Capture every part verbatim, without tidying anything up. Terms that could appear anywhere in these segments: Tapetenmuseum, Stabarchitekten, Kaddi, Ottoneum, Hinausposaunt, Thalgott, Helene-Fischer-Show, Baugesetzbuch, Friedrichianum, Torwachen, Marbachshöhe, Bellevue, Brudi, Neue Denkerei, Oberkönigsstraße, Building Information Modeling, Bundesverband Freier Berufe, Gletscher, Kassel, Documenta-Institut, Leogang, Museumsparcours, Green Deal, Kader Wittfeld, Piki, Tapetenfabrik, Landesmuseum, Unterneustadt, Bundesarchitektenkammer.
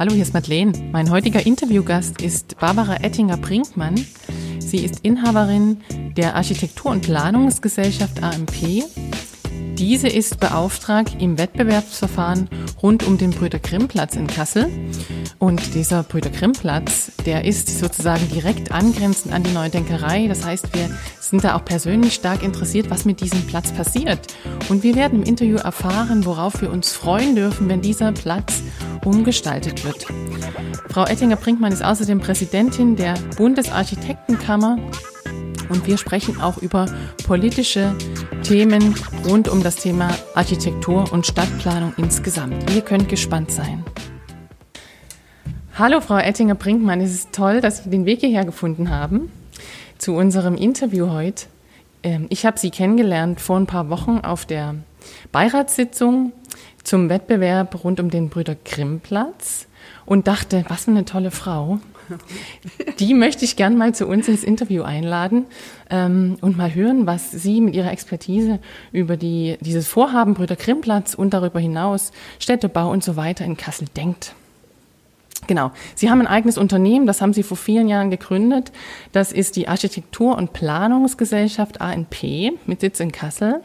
Hallo, hier ist Madeleine. Mein heutiger Interviewgast ist Barbara Ettinger-Brinkmann. Sie ist Inhaberin der Architektur- und Planungsgesellschaft A N P. Diese ist beauftragt im Wettbewerbsverfahren rund um den Brüder-Grimm-Platz in Kassel. Und dieser Brüder-Grimm-Platz, der ist sozusagen direkt angrenzend an die Neue Denkerei. Das heißt, wir sind da auch persönlich stark interessiert, was mit diesem Platz passiert. Und wir werden im Interview erfahren, worauf wir uns freuen dürfen, wenn dieser Platz umgestaltet wird. Frau Ettinger-Brinkmann ist außerdem Präsidentin der Bundesarchitektenkammer. Und wir sprechen auch über politische Themen rund um das Thema Architektur und Stadtplanung insgesamt. Ihr könnt gespannt sein. Hallo Frau Ettinger-Brinkmann, es ist toll, dass wir den Weg hierher gefunden haben zu unserem Interview heute. Ich habe Sie kennengelernt vor ein paar Wochen auf der Beiratssitzung zum Wettbewerb rund um den Brüder-Grimm-Platz und dachte, was für eine tolle Frau. Die möchte ich gern mal zu uns ins Interview einladen ähm, und mal hören, was Sie mit Ihrer Expertise über die, dieses Vorhaben Brüder-Grimm-Platz und darüber hinaus Städtebau und so weiter in Kassel denkt. Genau, Sie haben ein eigenes Unternehmen, das haben Sie vor vielen Jahren gegründet. Das ist die Architektur- und Planungsgesellschaft A N P mit Sitz in Kassel.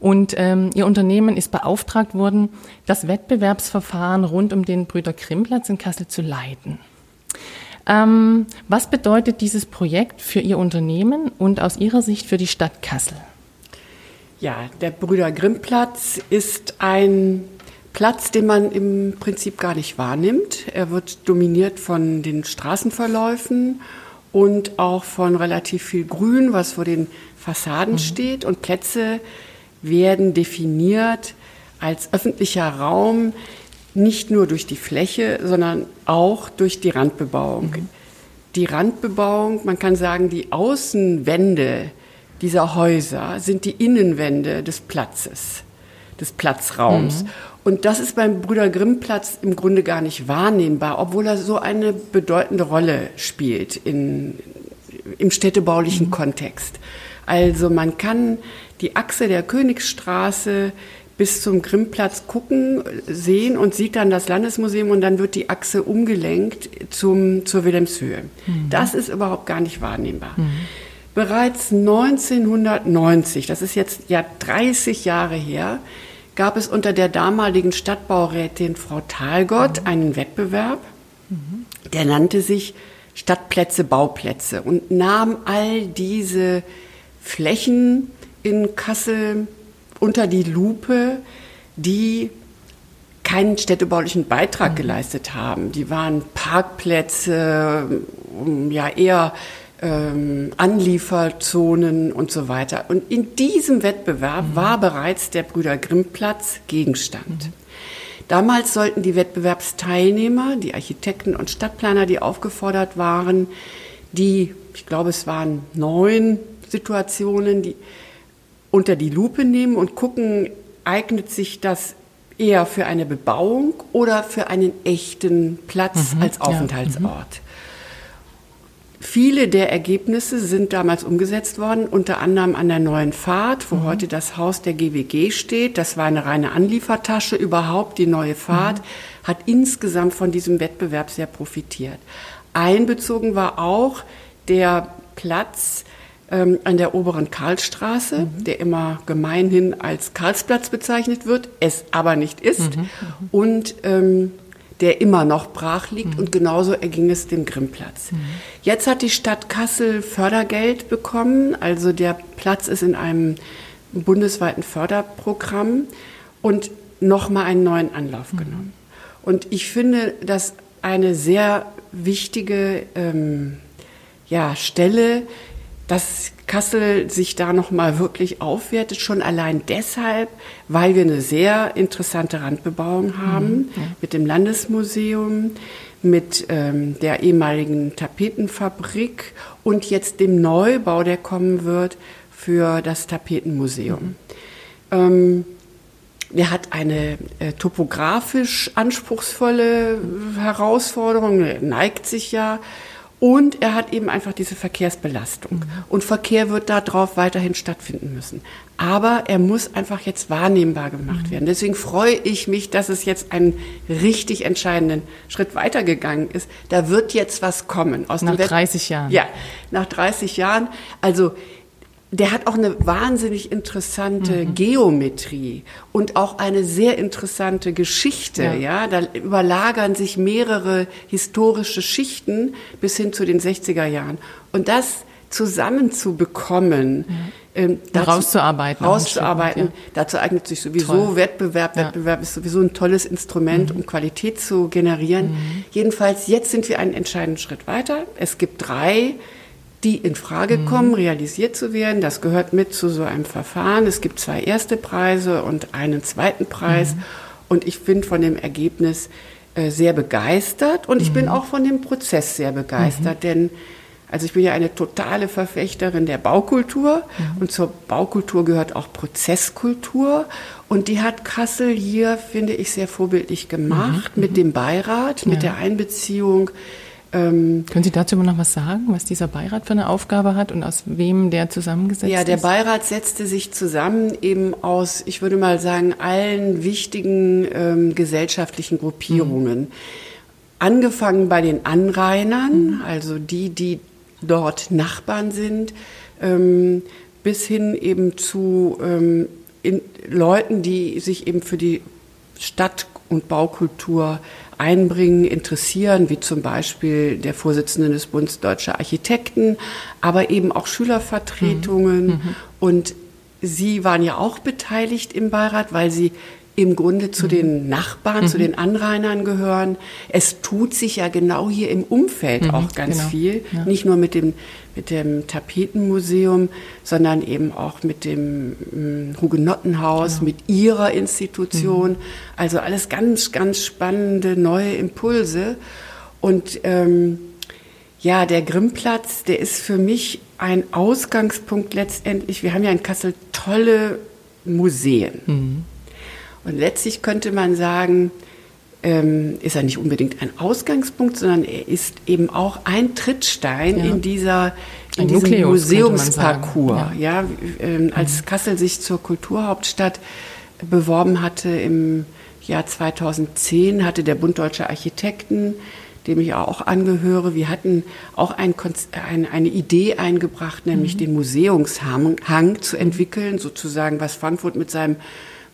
Und ähm, Ihr Unternehmen ist beauftragt worden, das Wettbewerbsverfahren rund um den Brüder-Grimm-Platz in Kassel zu leiten. Ähm, was bedeutet dieses Projekt für Ihr Unternehmen und aus Ihrer Sicht für die Stadt Kassel? Ja, der Brüder-Grimm-Platz ist ein Platz, den man im Prinzip gar nicht wahrnimmt. Er wird dominiert von den Straßenverläufen und auch von relativ viel Grün, was vor den Fassaden mhm. steht. Und Plätze werden definiert als öffentlicher Raum, nicht nur durch die Fläche, sondern auch durch die Randbebauung. Mhm. Die Randbebauung, man kann sagen, die Außenwände dieser Häuser sind die Innenwände des Platzes, des Platzraums. Mhm. Und das ist beim Brüder-Grimm-Platz im Grunde gar nicht wahrnehmbar, obwohl er so eine bedeutende Rolle spielt in, im städtebaulichen mhm. Kontext. Also man kann die Achse der Königsstraße bis zum Grimmplatz gucken, sehen und sieht dann das Landesmuseum und dann wird die Achse umgelenkt zum, zur Wilhelmshöhe. Mhm. Das ist überhaupt gar nicht wahrnehmbar. Mhm. Bereits neunzehnhundertneunzig, das ist jetzt ja dreißig Jahre her, gab es unter der damaligen Stadtbaurätin Frau Thalgott mhm. einen Wettbewerb, mhm. der nannte sich Stadtplätze, Bauplätze und nahm all diese Flächen in Kassel unter die Lupe, die keinen städtebaulichen Beitrag mhm. geleistet haben. Die waren Parkplätze, ja eher ähm, Anlieferzonen und so weiter. Und in diesem Wettbewerb mhm. war bereits der Brüder-Grimm-Platz Gegenstand. Mhm. Damals sollten die Wettbewerbsteilnehmer, die Architekten und Stadtplaner, die aufgefordert waren, die, ich glaube es waren neun Situationen, die unter die Lupe nehmen und gucken, eignet sich das eher für eine Bebauung oder für einen echten Platz mhm, als Aufenthaltsort. Ja, mhm. Viele der Ergebnisse sind damals umgesetzt worden, unter anderem an der Neuen Fahrt, wo mhm. heute das Haus der G W G steht. Das war eine reine Anliefertasche. Überhaupt die Neue Fahrt mhm. hat insgesamt von diesem Wettbewerb sehr profitiert. Einbezogen war auch der Platz an der oberen Karlsstraße, mhm. der immer gemeinhin als Karlsplatz bezeichnet wird, es aber nicht ist, mhm. und ähm, der immer noch brach liegt. Mhm. Und genauso erging es dem Grimmplatz. Mhm. Jetzt hat die Stadt Kassel Fördergeld bekommen, also der Platz ist in einem bundesweiten Förderprogramm und nochmal einen neuen Anlauf mhm. genommen. Und ich finde, dass eine sehr wichtige ähm, ja, Stelle, dass Kassel sich da nochmal wirklich aufwertet, schon allein deshalb, weil wir eine sehr interessante Randbebauung haben mhm, ja. mit dem Landesmuseum, mit ähm, der ehemaligen Tapetenfabrik und jetzt dem Neubau, der kommen wird für das Tapetenmuseum. Mhm. Ähm, er hat eine äh, topografisch anspruchsvolle Herausforderung, neigt sich ja. Und er hat eben einfach diese Verkehrsbelastung. Mhm. Und Verkehr wird darauf weiterhin stattfinden müssen. Aber er muss einfach jetzt wahrnehmbar gemacht mhm. werden. Deswegen freue ich mich, dass es jetzt einen richtig entscheidenden Schritt weitergegangen ist. Da wird jetzt was kommen. Aus nach dreißig Jahren. Ja, nach dreißig Jahren. Also der hat auch eine wahnsinnig interessante mhm. Geometrie und auch eine sehr interessante Geschichte. Ja. Ja, da überlagern sich mehrere historische Schichten bis hin zu den sechziger Jahren. Und das zusammenzubekommen, ja. ähm, dazu, rauszuarbeiten, rauszuarbeiten ja. dazu eignet sich sowieso Toll. Wettbewerb. Ja. Wettbewerb ist sowieso ein tolles Instrument, mhm. um Qualität zu generieren. Mhm. Jedenfalls, jetzt sind wir einen entscheidenden Schritt weiter. Es gibt drei, die in Frage kommen, mhm. realisiert zu werden. Das gehört mit zu so einem Verfahren. Es gibt zwei erste Preise und einen zweiten Preis. Mhm. Und ich bin von dem Ergebnis äh, sehr begeistert. Und mhm. ich bin auch von dem Prozess sehr begeistert. Mhm. Denn, also ich bin ja eine totale Verfechterin der Baukultur. Mhm. Und zur Baukultur gehört auch Prozesskultur. Und die hat Kassel hier, finde ich, sehr vorbildlich gemacht. Mhm. Mit mhm. dem Beirat, ja. mit der Einbeziehung. Ähm, Können Sie dazu noch was sagen, was dieser Beirat für eine Aufgabe hat und aus wem der zusammengesetzt ist? Ja, der Beirat setzte sich zusammen eben aus, ich würde mal sagen, allen wichtigen ähm, gesellschaftlichen Gruppierungen. Mhm. Angefangen bei den Anrainern, mhm. also die, die dort Nachbarn sind, ähm, bis hin eben zu ähm, in, Leuten, die sich eben für die Stadt und Baukultur einbringen, interessieren, wie zum Beispiel der Vorsitzende des Bundes Deutscher Architekten, aber eben auch Schülervertretungen. Mhm. Und Sie waren ja auch beteiligt im Beirat, weil Sie im Grunde zu mhm. den Nachbarn, mhm. zu den Anrainern gehören. Es tut sich ja genau hier im Umfeld mhm. auch ganz genau. viel, ja. nicht nur mit dem, mit dem Tapetenmuseum, sondern eben auch mit dem hm, Hugenottenhaus, ja. mit ihrer Institution. Mhm. Also alles ganz, ganz spannende neue Impulse. Und ähm, ja, der Grimm-Platz, der ist für mich ein Ausgangspunkt letztendlich. Wir haben ja in Kassel tolle Museen. Mhm. Und letztlich könnte man sagen, ähm, ist er nicht unbedingt ein Ausgangspunkt, sondern er ist eben auch ein Trittstein ja. in dieser in diesem Museumsparcours. Ja. Ja, ähm, als mhm. Kassel sich zur Kulturhauptstadt beworben hatte im Jahr zweitausendzehn, hatte der Bund Deutscher Architekten, dem ich auch angehöre, wir hatten auch ein Konz- ein, eine Idee eingebracht, nämlich mhm. den Museumshang Hang zu entwickeln, sozusagen was Frankfurt mit seinem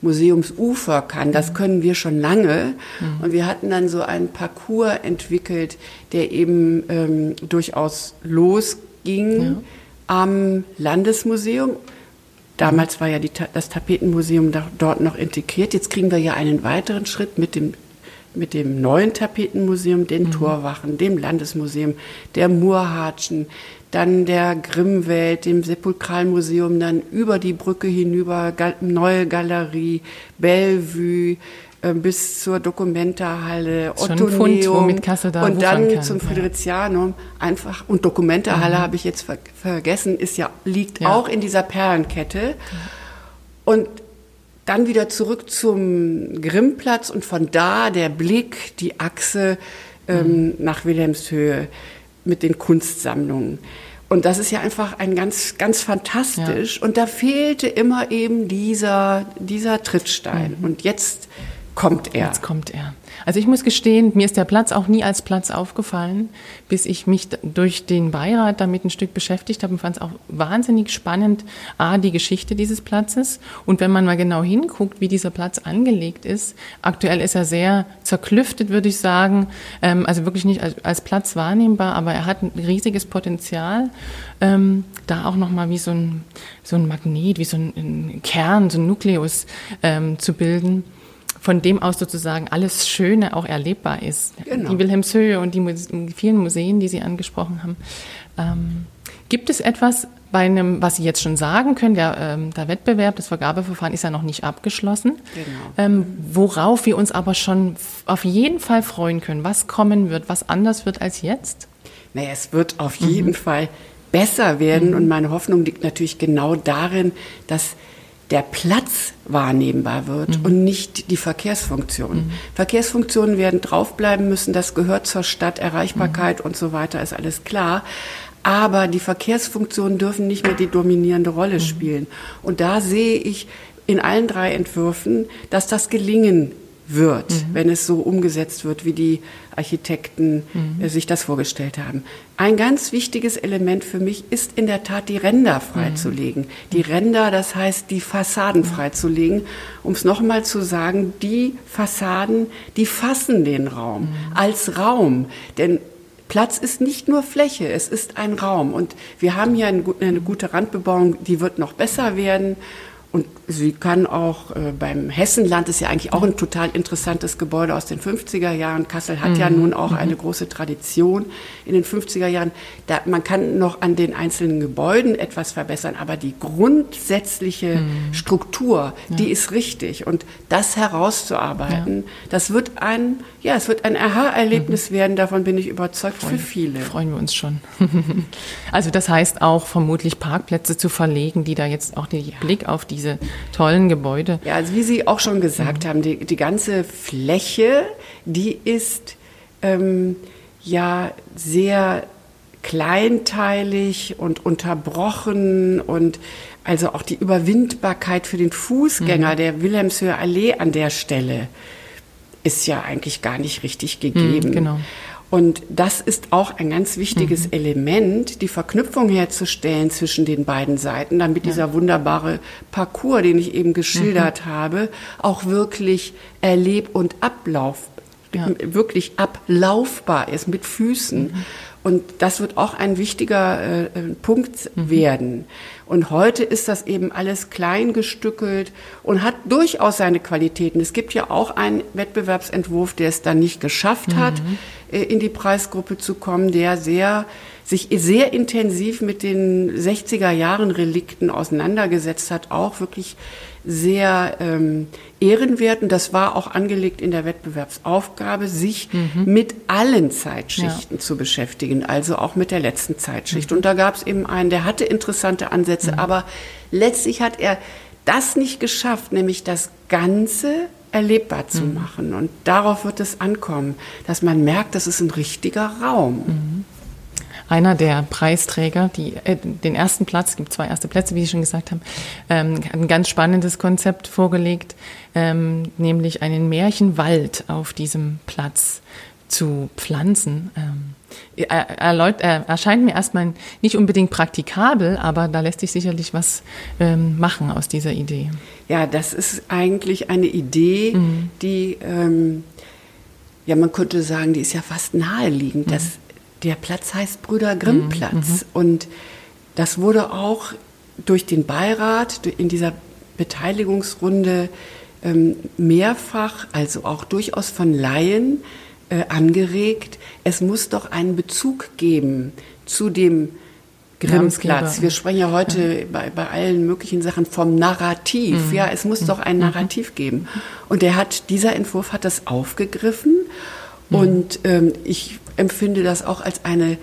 Museumsufer kann. Das können wir schon lange. Mhm. Und wir hatten dann so einen Parcours entwickelt, der eben ähm, durchaus losging ja. am Landesmuseum. Damals war ja die, das Tapetenmuseum da, dort noch integriert. Jetzt kriegen wir ja einen weiteren Schritt mit dem, mit dem neuen Tapetenmuseum, den mhm. Torwachen, dem Landesmuseum, der Murhardschen, dann der Grimmwelt, dem Sepulkralmuseum, dann über die Brücke hinüber, Gal- neue Galerie, Bellevue, äh, bis zur Documenta-Halle, Ottoneum mit Kassel da und dann kann, zum Friedrichianum. Ja. Einfach, und Documenta-Halle mhm. habe ich jetzt ver- vergessen, ist ja, liegt ja. auch in dieser Perlenkette. Und dann wieder zurück zum Grimm-Platz und von da der Blick, die Achse ähm, mhm. nach Wilhelmshöhe mit den Kunstsammlungen. Und das ist ja einfach ein ganz, ganz fantastisch. Ja. Und da fehlte immer eben dieser, dieser Trittstein. Mhm. Und jetzt kommt er. Jetzt kommt er. Also ich muss gestehen, mir ist der Platz auch nie als Platz aufgefallen, bis ich mich durch den Beirat damit ein Stück beschäftigt habe und fand es auch wahnsinnig spannend, a, die Geschichte dieses Platzes. Und wenn man mal genau hinguckt, wie dieser Platz angelegt ist, aktuell ist er sehr zerklüftet, würde ich sagen, also wirklich nicht als Platz wahrnehmbar, aber er hat ein riesiges Potenzial, da auch nochmal wie so ein, so ein Magnet, wie so ein Kern, so ein Nukleus zu bilden, von dem aus sozusagen alles Schöne auch erlebbar ist. Genau. Die Wilhelmshöhe und die Muse- vielen Museen, die Sie angesprochen haben. Ähm, gibt es etwas bei einem, was Sie jetzt schon sagen können, der, ähm, der Wettbewerb, das Vergabeverfahren ist ja noch nicht abgeschlossen, genau. ähm, worauf wir uns aber schon f- auf jeden Fall freuen können, was kommen wird, was anders wird als jetzt? Naja, es wird auf mhm. jeden Fall besser werden mhm. und meine Hoffnung liegt natürlich genau darin, dass der Platz wahrnehmbar wird mhm. und nicht die Verkehrsfunktion. Mhm. Verkehrsfunktionen werden draufbleiben müssen, das gehört zur Stadt, Erreichbarkeit mhm. und so weiter, ist alles klar. Aber die Verkehrsfunktionen dürfen nicht mehr die dominierende Rolle mhm. spielen. Und da sehe ich in allen drei Entwürfen, dass das gelingen wird, mhm. wenn es so umgesetzt wird, wie die Architekten mhm. sich das vorgestellt haben. Ein ganz wichtiges Element für mich ist in der Tat, die Ränder freizulegen. Mhm. Die Ränder, das heißt, die Fassaden mhm. freizulegen. Um es nochmal zu sagen, die Fassaden, die fassen den Raum mhm. als Raum. Denn Platz ist nicht nur Fläche, es ist ein Raum. Und wir haben hier eine, eine gute Randbebauung, die wird noch besser werden. Und sie kann auch äh, beim Hessenland, ist ja eigentlich auch ein total interessantes Gebäude aus den fünfziger Jahren. Kassel hat mhm. ja nun auch mhm. eine große Tradition in den fünfziger Jahren. Da, man kann noch an den einzelnen Gebäuden etwas verbessern, aber die grundsätzliche mhm. Struktur, ja. die ist richtig. Und das herauszuarbeiten, ja. das wird ein, ja, es wird ein Aha-Erlebnis mhm. werden. Davon bin ich überzeugt, Freuen, für viele. Freuen wir uns schon. Also das heißt auch vermutlich Parkplätze zu verlegen, die da jetzt auch den ja. Blick auf die diese tollen Gebäude. Ja, also wie Sie auch schon gesagt mhm. haben, die, die ganze Fläche, die ist ähm, ja sehr kleinteilig und unterbrochen und also auch die Überwindbarkeit für den Fußgänger mhm. der Wilhelmshöher Allee an der Stelle ist ja eigentlich gar nicht richtig gegeben. Mhm, genau. Und das ist auch ein ganz wichtiges mhm. Element, die Verknüpfung herzustellen zwischen den beiden Seiten, damit ja. dieser wunderbare Parcours, den ich eben geschildert mhm. habe, auch wirklich erleb- und ablauf, ja. wirklich ablaufbar ist mit Füßen. Mhm. Und das wird auch ein wichtiger äh, Punkt mhm. werden. Und heute ist das eben alles klein gestückelt und hat durchaus seine Qualitäten. Es gibt ja auch einen Wettbewerbsentwurf, der es dann nicht geschafft mhm. hat, äh, in die Preisgruppe zu kommen, der sehr, sich sehr intensiv mit den sechziger Jahren Relikten auseinandergesetzt hat, auch wirklich sehr ähm, ehrenwert. Und das war auch angelegt in der Wettbewerbsaufgabe, sich mhm. mit allen Zeitschichten ja. zu beschäftigen. Also auch mit der letzten Zeitschicht. Mhm. Und da gab es eben einen, der hatte interessante Ansätze, mhm. aber letztlich hat er das nicht geschafft, nämlich das Ganze erlebbar zu mhm. machen. Und darauf wird es ankommen, dass man merkt, das ist ein richtiger Raum. Mhm. Einer der Preisträger, die, äh, den ersten Platz, es gibt zwei erste Plätze, wie Sie schon gesagt haben, ähm, hat ein ganz spannendes Konzept vorgelegt, ähm, nämlich einen Märchenwald auf diesem Platz zu pflanzen. Ähm, erscheint mir erstmal nicht unbedingt praktikabel, aber da lässt sich sicherlich was ähm, machen aus dieser Idee. Ja, das ist eigentlich eine Idee, mhm. die, ähm, ja, man könnte sagen, die ist ja fast naheliegend. Mhm. Das, der Platz heißt Brüder-Grimm-Platz mhm. und das wurde auch durch den Beirat in dieser Beteiligungsrunde ähm, mehrfach, also auch durchaus von Laien, angeregt, es muss doch einen Bezug geben zu dem Grimm-Platz. Wir sprechen ja heute ja. Bei, bei allen möglichen Sachen vom Narrativ. Mhm. Ja, es muss mhm. doch ein Narrativ geben. Und der hat, dieser Entwurf hat das aufgegriffen mhm. und ähm, ich empfinde das auch als eine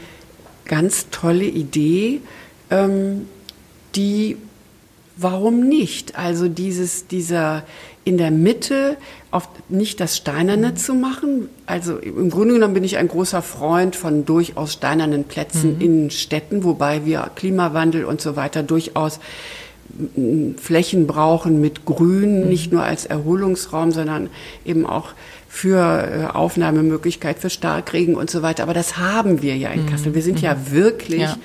ganz tolle Idee, ähm, die, warum nicht? Also dieses, dieser in der Mitte auf nicht das Steinerne mhm. zu machen. Also im Grunde genommen bin ich ein großer Freund von durchaus steinernen Plätzen mhm. in Städten, wobei wir Klimawandel und so weiter durchaus Flächen brauchen mit Grün, mhm. nicht nur als Erholungsraum, sondern eben auch für Aufnahmemöglichkeit für Starkregen und so weiter. Aber das haben wir ja in mhm. Kassel. Wir sind mhm. ja wirklich ja.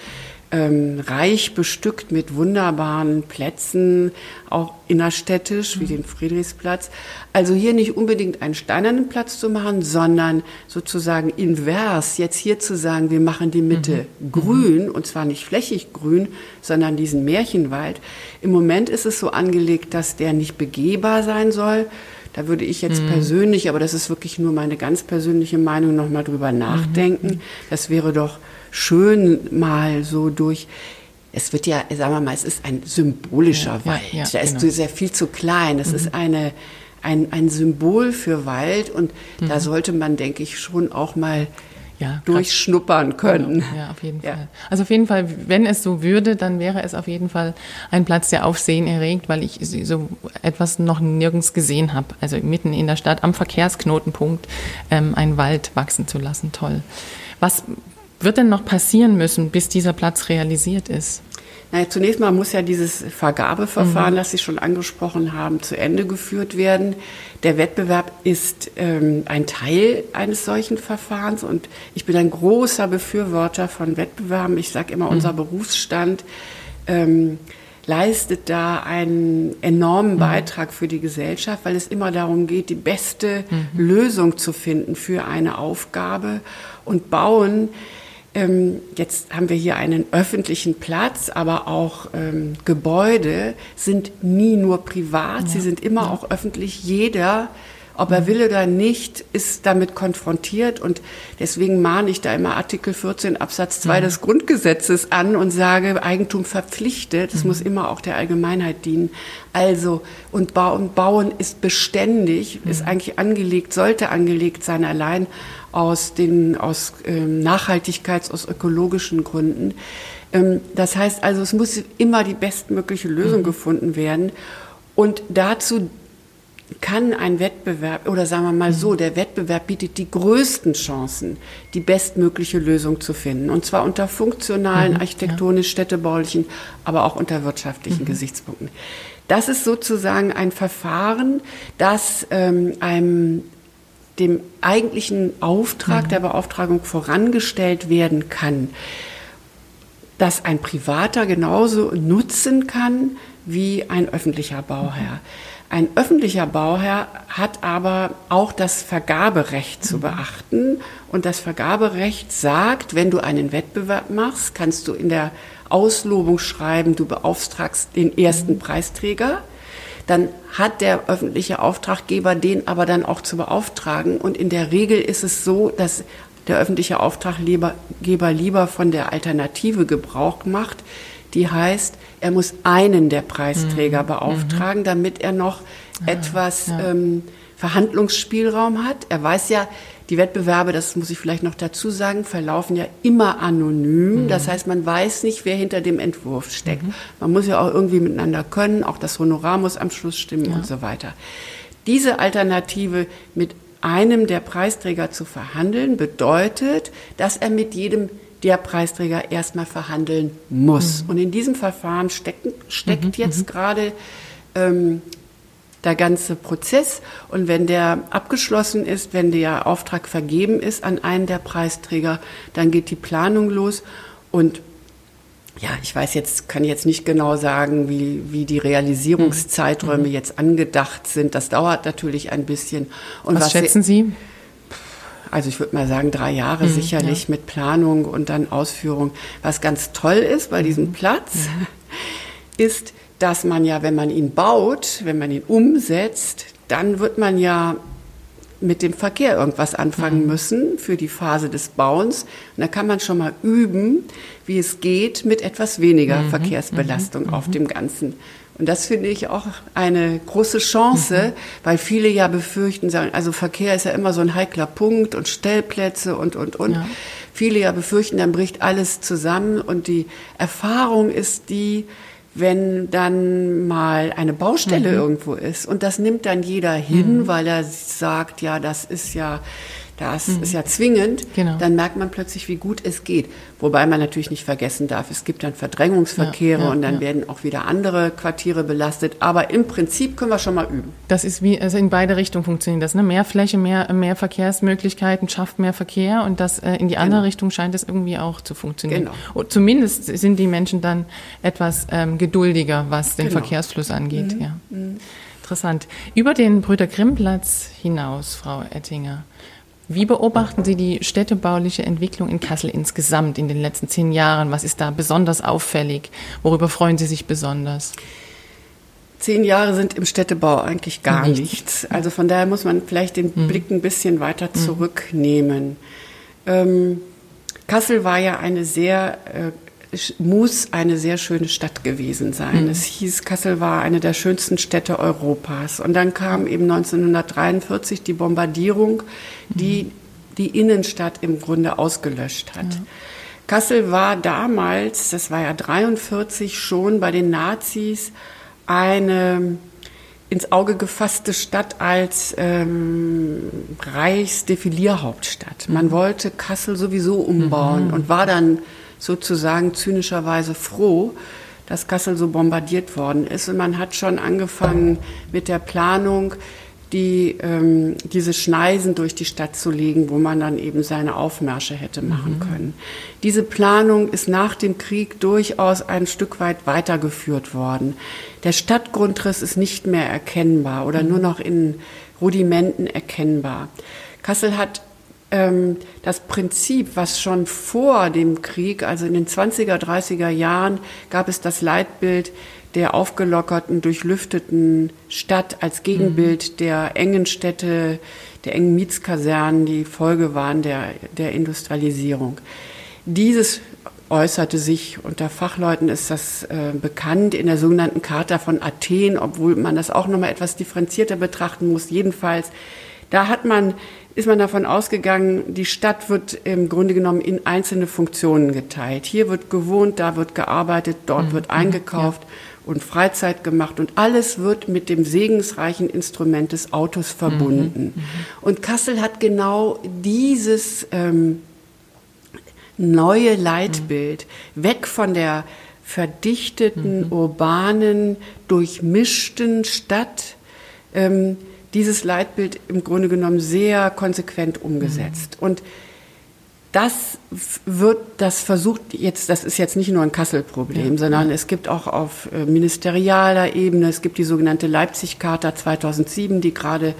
Ähm, reich bestückt mit wunderbaren Plätzen, auch innerstädtisch, mhm. wie den Friedrichsplatz. Also hier nicht unbedingt einen steinernen Platz zu machen, sondern sozusagen invers, jetzt hier zu sagen, wir machen die Mitte mhm. grün, und zwar nicht flächig grün, sondern diesen Märchenwald. Im Moment ist es so angelegt, dass der nicht begehbar sein soll. Da würde ich jetzt mhm. persönlich, aber das ist wirklich nur meine ganz persönliche Meinung, nochmal drüber nachdenken. Mhm. Das wäre doch schön mal so durch, es wird ja, sagen wir mal, es ist ein symbolischer ja, Wald. Ja, ja, da ist genau. sehr viel zu klein. Das mhm. ist eine, ein, ein Symbol für Wald und mhm. da sollte man, denke ich, schon auch mal ja, durchschnuppern können. Genau. Ja, auf jeden ja. Fall. Also auf jeden Fall, wenn es so würde, dann wäre es auf jeden Fall ein Platz, der Aufsehen erregt, weil ich so etwas noch nirgends gesehen habe. Also mitten in der Stadt, am Verkehrsknotenpunkt, ähm, einen Wald wachsen zu lassen. Toll. Was wird denn noch passieren müssen, bis dieser Platz realisiert ist? Naja, zunächst mal muss ja dieses Vergabeverfahren, mhm. das Sie schon angesprochen haben, zu Ende geführt werden. Der Wettbewerb ist ähm, ein Teil eines solchen Verfahrens und ich bin ein großer Befürworter von Wettbewerben. Ich sage immer, mhm. unser Berufsstand ähm, leistet da einen enormen mhm. Beitrag für die Gesellschaft, weil es immer darum geht, die beste mhm. Lösung zu finden für eine Aufgabe. Und Bauen, ähm, jetzt haben wir hier einen öffentlichen Platz, aber auch ähm, Gebäude sind nie nur privat, ja. sie sind immer ja. auch öffentlich. Jeder, ob mhm. er will oder nicht, ist damit konfrontiert. Und deswegen mahne ich da immer Artikel vierzehn Absatz zwei mhm. des Grundgesetzes an und sage, Eigentum verpflichtet, das mhm. muss immer auch der Allgemeinheit dienen. Also, und Bauen ist beständig, mhm. ist eigentlich angelegt, sollte angelegt sein, allein aus den aus ähm, Nachhaltigkeits-, aus ökologischen Gründen. Ähm, das heißt also, es muss immer die bestmögliche Lösung mhm. gefunden werden. Und dazu kann ein Wettbewerb, oder sagen wir mal mhm. so, der Wettbewerb bietet die größten Chancen, die bestmögliche Lösung zu finden. Und zwar unter funktionalen, mhm, architektonisch, ja. städtebaulichen, aber auch unter wirtschaftlichen mhm. Gesichtspunkten. Das ist sozusagen ein Verfahren, das ähm, einem dem eigentlichen Auftrag mhm. der Beauftragung vorangestellt werden kann, dass ein Privater genauso nutzen kann wie ein öffentlicher Bauherr. Mhm. Ein öffentlicher Bauherr hat aber auch das Vergaberecht mhm. zu beachten. Und das Vergaberecht sagt, wenn du einen Wettbewerb machst, kannst du in der Auslobung schreiben, du beauftragst den ersten mhm. Preisträger. Dann hat der öffentliche Auftraggeber den aber dann auch zu beauftragen. Und in der Regel ist es so, dass der öffentliche Auftraggeber lieber von der Alternative Gebrauch macht. Die heißt, er muss einen der Preisträger mhm. beauftragen, mhm. damit er noch ja, etwas ja. Ähm, Verhandlungsspielraum hat. Er weiß ja, die Wettbewerbe, das muss ich vielleicht noch dazu sagen, verlaufen ja immer anonym. Mhm. Das heißt, man weiß nicht, wer hinter dem Entwurf steckt. Mhm. Man muss ja auch irgendwie miteinander können, auch das Honorar muss am Schluss stimmen ja. und so weiter. Diese Alternative, mit einem der Preisträger zu verhandeln, bedeutet, dass er mit jedem der Preisträger erstmal verhandeln muss. Mhm. Und in diesem Verfahren stecken, steckt mhm. jetzt gerade ähm, der ganze Prozess. Und wenn der abgeschlossen ist, wenn der Auftrag vergeben ist an einen der Preisträger, dann geht die Planung los. Und ja, ich weiß jetzt, kann jetzt nicht genau sagen, wie, wie die Realisierungszeiträume mhm. jetzt angedacht sind. Das dauert natürlich ein bisschen. Und was, was schätzen Sie? Also ich würde mal sagen, drei Jahre mhm, sicherlich ja. mit Planung und dann Ausführung. Was ganz toll ist bei mhm. diesem Platz, ja. ist, dass man ja, wenn man ihn baut, wenn man ihn umsetzt, dann wird man ja mit dem Verkehr irgendwas anfangen mhm. müssen für die Phase des Bauens. Und da kann man schon mal üben, wie es geht, mit etwas weniger mhm, Verkehrsbelastung mhm, auf dem Ganzen. Und das finde ich auch eine große Chance, mhm. weil viele ja befürchten, sagen, also Verkehr ist ja immer so ein heikler Punkt und Stellplätze und, und, und. Ja. Viele ja befürchten, dann bricht alles zusammen. Und die Erfahrung ist die, wenn dann mal eine Baustelle mhm. irgendwo ist und das nimmt dann jeder hin, mhm. weil er sagt, ja, das ist ja, das mhm. ist ja zwingend, genau. dann merkt man plötzlich, wie gut es geht. Wobei man natürlich nicht vergessen darf, es gibt dann Verdrängungsverkehre ja, ja, und dann ja. werden auch wieder andere Quartiere belastet. Aber im Prinzip können wir schon mal üben. Das ist wie, also in beide Richtungen funktioniert das. Ne? Mehr Fläche, mehr, mehr Verkehrsmöglichkeiten schafft mehr Verkehr und das äh, in die andere genau. Richtung scheint es irgendwie auch zu funktionieren. Genau. Und zumindest sind die Menschen dann etwas ähm, geduldiger, was den genau. Verkehrsfluss angeht. Mhm. Ja. Mhm. Interessant. Über den Brüder-Grimm-Platz hinaus, Frau Ettinger, wie beobachten Sie die städtebauliche Entwicklung in Kassel insgesamt in den letzten zehn Jahren? Was ist da besonders auffällig? Worüber freuen Sie sich besonders? Zehn Jahre sind im Städtebau eigentlich gar nichts. nichts. Also von daher muss man vielleicht den hm. Blick ein bisschen weiter zurücknehmen. Ähm, Kassel war ja eine sehr, äh, muss eine sehr schöne Stadt gewesen sein. Hm. Es hieß, Kassel war eine der schönsten Städte Europas. Und dann kam eben neunzehnhundertdreiundvierzig die Bombardierung, die die Innenstadt im Grunde ausgelöscht hat. Ja. Kassel war damals, das war ja neunzehnhundertdreiundvierzig schon bei den Nazis, eine ins Auge gefasste Stadt als ähm, Reichsdefilierhauptstadt. Man wollte Kassel sowieso umbauen, mhm, und war dann sozusagen zynischerweise froh, dass Kassel so bombardiert worden ist. Und man hat schon angefangen mit der Planung, die, ähm, diese Schneisen durch die Stadt zu legen, wo man dann eben seine Aufmärsche hätte machen, mhm, können. Diese Planung ist nach dem Krieg durchaus ein Stück weit weitergeführt worden. Der Stadtgrundriss ist nicht mehr erkennbar oder, mhm, nur noch in Rudimenten erkennbar. Kassel hat ähm, das Prinzip, was schon vor dem Krieg, also in den zwanziger, dreißiger Jahren, gab es das Leitbild der aufgelockerten, durchlüfteten Stadt als Gegenbild der engen Städte, der engen Mietskasernen, die Folge waren der, der Industrialisierung. Dieses äußerte sich, unter Fachleuten ist das äh, bekannt, in der sogenannten Charta von Athen, obwohl man das auch nochmal etwas differenzierter betrachten muss. Jedenfalls, da hat man, ist man davon ausgegangen, die Stadt wird im Grunde genommen in einzelne Funktionen geteilt. Hier wird gewohnt, da wird gearbeitet, dort, mhm, wird eingekauft. Ja. Und Freizeit gemacht und alles wird mit dem segensreichen Instrument des Autos verbunden. Mhm, und Kassel hat genau dieses ähm, neue Leitbild, mhm, weg von der verdichteten, mhm, urbanen, durchmischten Stadt, ähm, dieses Leitbild im Grunde genommen sehr konsequent umgesetzt. Mhm. Und das wird, das versucht jetzt, das ist jetzt nicht nur ein Kassel-Problem, ja, sondern es gibt auch auf ministerialer Ebene, es gibt die sogenannte Leipzig-Charta zweitausendsieben, die gerade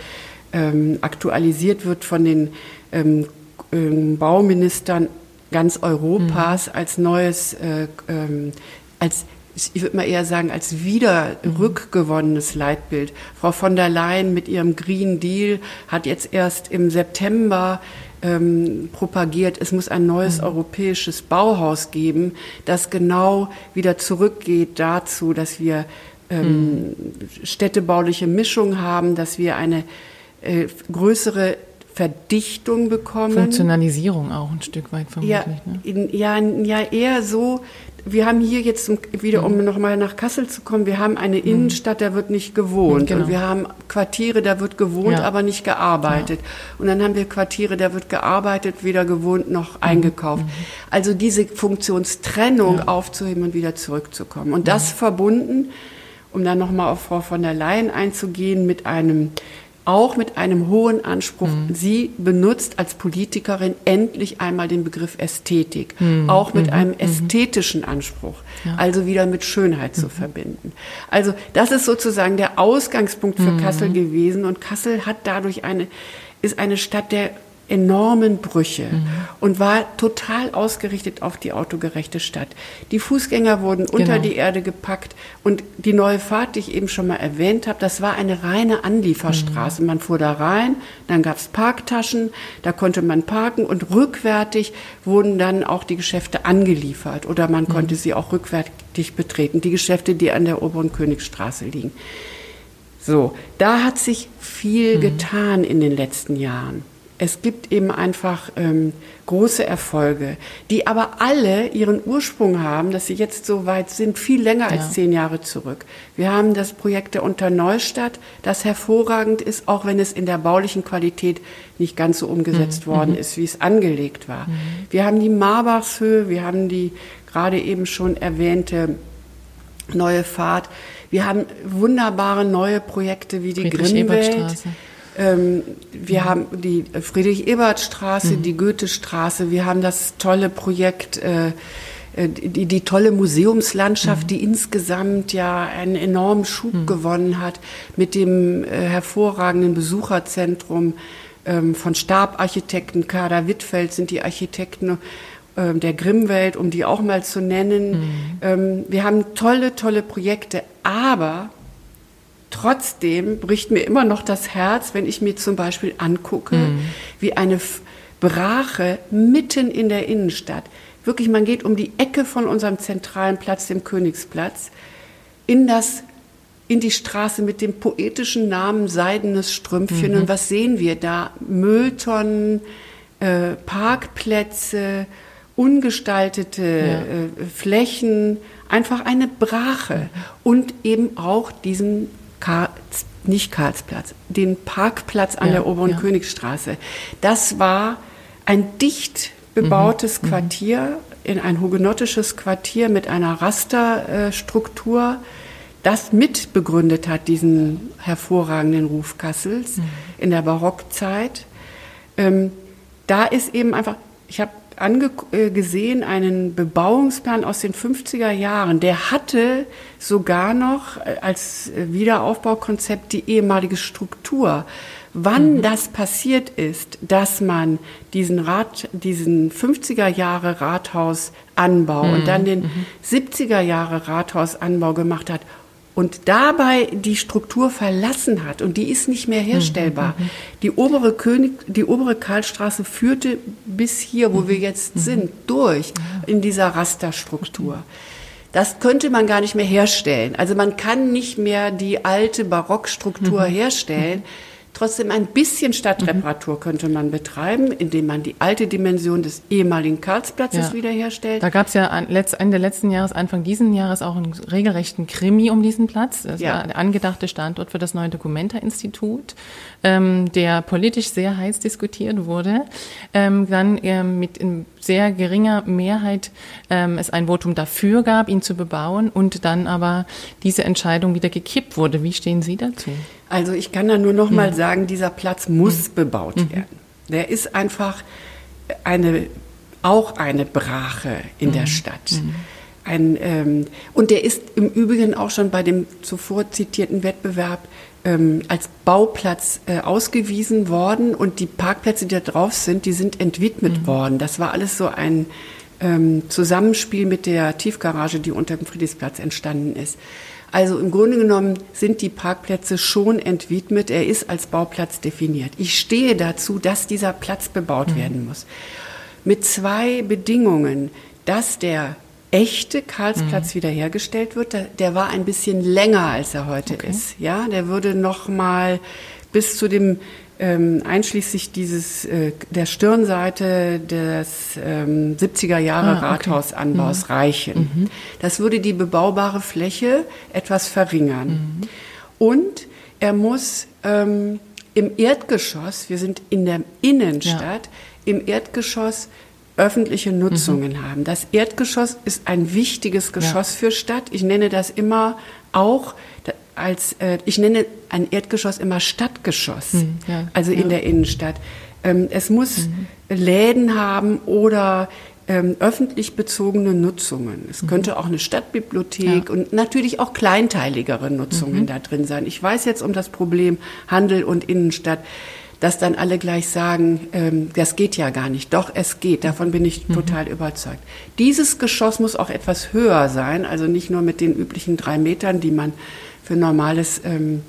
ähm, aktualisiert wird von den ähm, ähm, Bauministern ganz Europas, mhm, als neues, äh, ähm, als, ich würde mal eher sagen, als wieder rückgewonnenes Leitbild. Frau von der Leyen mit ihrem Green Deal hat jetzt erst im September Ähm, propagiert, es muss ein neues, mhm, europäisches Bauhaus geben, das genau wieder zurückgeht dazu, dass wir ähm, mhm. städtebauliche Mischung haben, dass wir eine äh, größere Verdichtung bekommen. Funktionalisierung auch ein Stück weit vermutlich. Ja, ne? in, ja, ja eher so. Wir haben hier jetzt wieder, um nochmal nach Kassel zu kommen, wir haben eine Innenstadt, da wird nicht gewohnt. Genau. Und wir haben Quartiere, da wird gewohnt, ja, aber nicht gearbeitet. Ja. Und dann haben wir Quartiere, da wird gearbeitet, weder gewohnt noch eingekauft. Mhm. Also diese Funktionstrennung, ja, aufzuheben und wieder zurückzukommen. Und das, ja, verbunden, um dann nochmal auf Frau von der Leyen einzugehen, mit einem, auch mit einem hohen Anspruch. Mhm. Sie benutzt als Politikerin endlich einmal den Begriff Ästhetik, mhm, auch mit, mhm, einem ästhetischen Anspruch, ja, also wieder mit Schönheit, mhm, zu verbinden. Also das ist sozusagen der Ausgangspunkt für, mhm, Kassel gewesen. Und Kassel hat dadurch eine, ist eine Stadt der enormen Brüche, mhm, und war total ausgerichtet auf die autogerechte Stadt. Die Fußgänger wurden, genau, unter die Erde gepackt und die neue Fahrt, die ich eben schon mal erwähnt habe, das war eine reine Anlieferstraße. Mhm. Man fuhr da rein, dann gab es Parktaschen, da konnte man parken und rückwärtig wurden dann auch die Geschäfte angeliefert oder man, mhm, konnte sie auch rückwärtig betreten, die Geschäfte, die an der oberen Königsstraße liegen. So, da hat sich viel, mhm, getan in den letzten Jahren. Es gibt eben einfach ähm, große Erfolge, die aber alle ihren Ursprung haben, dass sie jetzt so weit sind, viel länger, ja, als zehn Jahre zurück. Wir haben das Projekt der Unterneustadt, das hervorragend ist, auch wenn es in der baulichen Qualität nicht ganz so umgesetzt, mhm, worden, mhm, ist, wie es angelegt war. Mhm. Wir haben die Marbachshöhe, wir haben die gerade eben schon erwähnte Neue Fahrt. Wir haben wunderbare neue Projekte wie die Grimmwelt. Ähm, wir, mhm, haben die Friedrich-Ebert-Straße, mhm, die Goethe-Straße, wir haben das tolle Projekt, äh, die, die tolle Museumslandschaft, mhm, die insgesamt ja einen enormen Schub, mhm, gewonnen hat mit dem äh, hervorragenden Besucherzentrum ähm, von Stabarchitekten. Kader Wittfeld sind die Architekten äh, der Grimmwelt, um die auch mal zu nennen. Mhm. Ähm, wir haben tolle, tolle Projekte, aber trotzdem bricht mir immer noch das Herz, wenn ich mir zum Beispiel angucke, mhm, wie eine Brache mitten in der Innenstadt. Wirklich, man geht um die Ecke von unserem zentralen Platz, dem Königsplatz, in das, in die Straße mit dem poetischen Namen Seidenes Strümpfchen. Mhm. Und was sehen wir da? Mülltonnen, äh, Parkplätze, ungestaltete ja. äh, Flächen, einfach eine Brache und eben auch diesen Karl, nicht Karlsplatz, den Parkplatz an ja, der oberen ja. Königsstraße. Das war ein dicht bebautes mhm. Quartier, in ein hugenottisches Quartier mit einer Rasterstruktur, äh, das mitbegründet hat, diesen hervorragenden Ruf Kassels mhm. in der Barockzeit. Ähm, da ist eben einfach, ich habe Ange- äh, gesehen einen Bebauungsplan aus den fünfziger Jahren. Der hatte sogar noch äh, als äh, Wiederaufbaukonzept die ehemalige Struktur. Wann mhm. das passiert ist, dass man diesen Rat, diesen fünfziger Jahre Rathausanbau mhm. und dann den mhm. siebziger Jahre Rathausanbau gemacht hat und dabei die Struktur verlassen hat und die ist nicht mehr herstellbar. Mhm. Die obere König, die obere Karlsstraße führte bis hier, wo mhm. wir jetzt mhm. sind, durch in dieser Rasterstruktur. Mhm. Das könnte man gar nicht mehr herstellen. Also man kann nicht mehr die alte Barockstruktur mhm. herstellen. Trotzdem ein bisschen Stadtreparatur mhm. könnte man betreiben, indem man die alte Dimension des ehemaligen Karlsplatzes ja. wiederherstellt. Da gab es ja Ende letzten Jahres, Anfang diesen Jahres auch einen regelrechten Krimi um diesen Platz. Das ja. war der angedachte Standort für das neue Documenta-Institut, ähm, der politisch sehr heiß diskutiert wurde. Ähm, dann ähm, mit in sehr geringer Mehrheit ähm, es ein Votum dafür gab, ihn zu bebauen und dann aber diese Entscheidung wieder gekippt wurde. Wie stehen Sie dazu? Also ich kann da nur noch mal mhm. sagen, dieser Platz muss mhm. bebaut werden. Der ist einfach eine, auch eine Brache in mhm. der Stadt. Mhm. Ein, ähm, und der ist im Übrigen auch schon bei dem zuvor zitierten Wettbewerb ähm, als Bauplatz äh, ausgewiesen worden. Und die Parkplätze, die da drauf sind, die sind entwidmet mhm. worden. Das war alles so ein ähm, Zusammenspiel mit der Tiefgarage, die unter dem Friedrichsplatz entstanden ist. Also im Grunde genommen sind die Parkplätze schon entwidmet. Er ist als Bauplatz definiert. Ich stehe dazu, dass dieser Platz bebaut mhm. werden muss. Mit zwei Bedingungen, dass der echte Karlsplatz mhm. wiederhergestellt wird. Der, der war ein bisschen länger, als er heute okay. ist. Ja, der würde noch mal bis zu dem, ähm, einschließlich dieses, äh, der Stirnseite des ähm, siebziger Jahre ah, okay. Rathausanbaus mhm. reichen. Mhm. Das würde die bebaubare Fläche etwas verringern. Mhm. Und er muss ähm, im Erdgeschoss, wir sind in der Innenstadt, ja. im Erdgeschoss öffentliche Nutzungen mhm. haben. Das Erdgeschoss ist ein wichtiges Geschoss ja. für Stadt. Ich nenne das immer auch als, äh, ich nenne ein Erdgeschoss immer Stadtgeschoss, mhm, ja, also ja. in der Innenstadt. Ähm, es muss mhm. Läden haben oder ähm, öffentlich bezogene Nutzungen. Es mhm. könnte auch eine Stadtbibliothek ja. und natürlich auch kleinteiligere Nutzungen mhm. da drin sein. Ich weiß jetzt um das Problem Handel und Innenstadt, dass dann alle gleich sagen, ähm, das geht ja gar nicht. Doch, es geht. Davon bin ich mhm. total überzeugt. Dieses Geschoss muss auch etwas höher sein, also nicht nur mit den üblichen drei Metern, die man für ein normales ähm,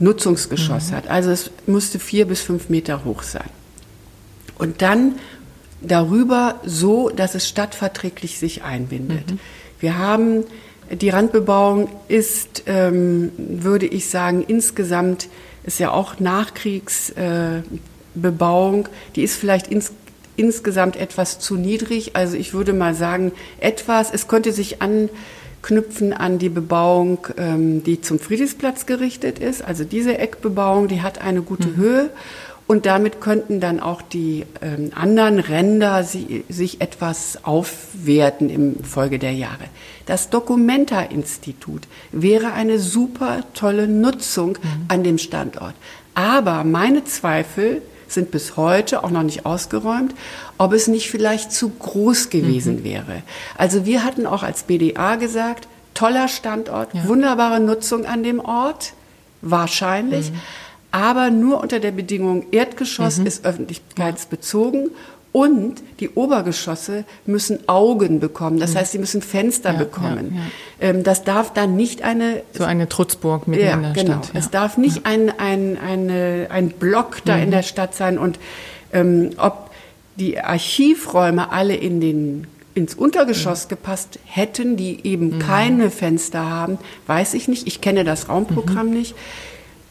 Nutzungsgeschoss mhm. hat. Also es musste vier bis fünf Meter hoch sein. Und dann darüber so, dass es stadtverträglich sich einbindet. Mhm. Wir haben, die Randbebauung ist, ähm, würde ich sagen, insgesamt, ist ja auch Nachkriegsbebauung, äh, die ist vielleicht ins, insgesamt etwas zu niedrig. Also ich würde mal sagen, etwas, es könnte sich an... knüpfen an die Bebauung, ähm, die zum Friedrichsplatz gerichtet ist. Also diese Eckbebauung, die hat eine gute mhm. Höhe und damit könnten dann auch die ähm, anderen Ränder sie, sich etwas aufwerten im Folge der Jahre. Das Documenta-Institut wäre eine super tolle Nutzung mhm. an dem Standort. Aber meine Zweifel sind bis heute auch noch nicht ausgeräumt, ob es nicht vielleicht zu groß gewesen mhm. wäre. Also wir hatten auch als B D A gesagt, toller Standort, ja. wunderbare Nutzung an dem Ort, wahrscheinlich, mhm. aber nur unter der Bedingung, Erdgeschoss mhm. ist öffentlichkeitsbezogen ja. und die Obergeschosse müssen Augen bekommen, das mhm. heißt, sie müssen Fenster ja, bekommen. Ja, ja. Ähm, das darf dann nicht eine... So eine Trutzburg mitten ja, in der genau. Stadt. Ja. Es darf nicht ja. ein, ein, eine, ein Block da mhm. in der Stadt sein und ähm, ob die Archivräume alle in den, ins Untergeschoss mhm. gepasst hätten, die eben mhm. keine Fenster haben, weiß ich nicht. Ich kenne das Raumprogramm mhm. nicht.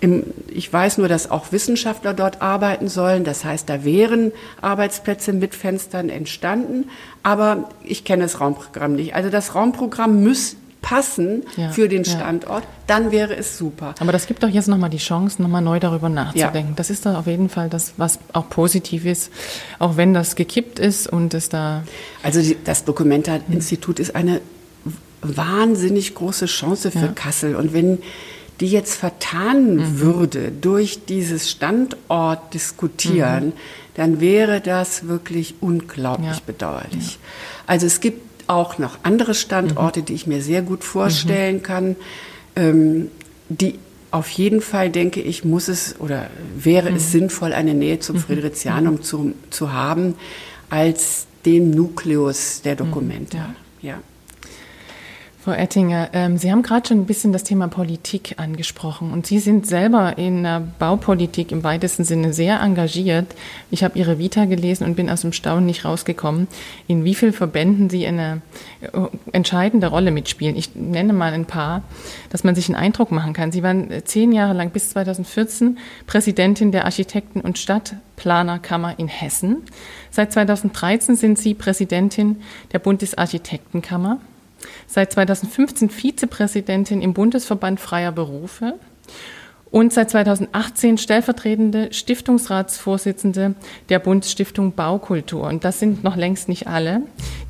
Im, ich weiß nur, dass auch Wissenschaftler dort arbeiten sollen. Das heißt, da wären Arbeitsplätze mit Fenstern entstanden. Aber ich kenne das Raumprogramm nicht. Also das Raumprogramm müsste passen ja, für den Standort, ja. Dann wäre es super. Aber das gibt doch jetzt nochmal die Chance, nochmal neu darüber nachzudenken. Ja. Das ist doch auf jeden Fall das, was auch positiv ist, auch wenn das gekippt ist und es da... Also die, das Documenta-Institut hm. ist eine wahnsinnig große Chance für ja. Kassel. Und wenn die jetzt vertan mhm. würde durch dieses Standort diskutieren, mhm. dann wäre das wirklich unglaublich ja. bedauerlich. Ja. Also es gibt auch noch andere Standorte, mhm. die ich mir sehr gut vorstellen mhm. kann, ähm, die auf jeden Fall, denke ich, muss es oder wäre mhm. es sinnvoll, eine Nähe zum mhm. Friedrichianum zu, zu haben, als dem Nukleus der Documenta. Mhm. Ja. Ja. Frau Ettinger, ähm, Sie haben gerade schon ein bisschen das Thema Politik angesprochen und Sie sind selber in der Baupolitik im weitesten Sinne sehr engagiert. Ich habe Ihre Vita gelesen und bin aus dem Staunen nicht rausgekommen, in wie vielen Verbänden Sie eine entscheidende Rolle mitspielen. Ich nenne mal ein paar, dass man sich einen Eindruck machen kann. Sie waren zehn Jahre lang bis zweitausendvierzehn Präsidentin der Architekten- und Stadtplanerkammer in Hessen. Seit zweitausenddreizehn sind Sie Präsidentin der Bundesarchitektenkammer. Seit zweitausendfünfzehn Vizepräsidentin im Bundesverband Freier Berufe und seit zweitausendachtzehn stellvertretende Stiftungsratsvorsitzende der Bundesstiftung Baukultur. Und das sind noch längst nicht alle,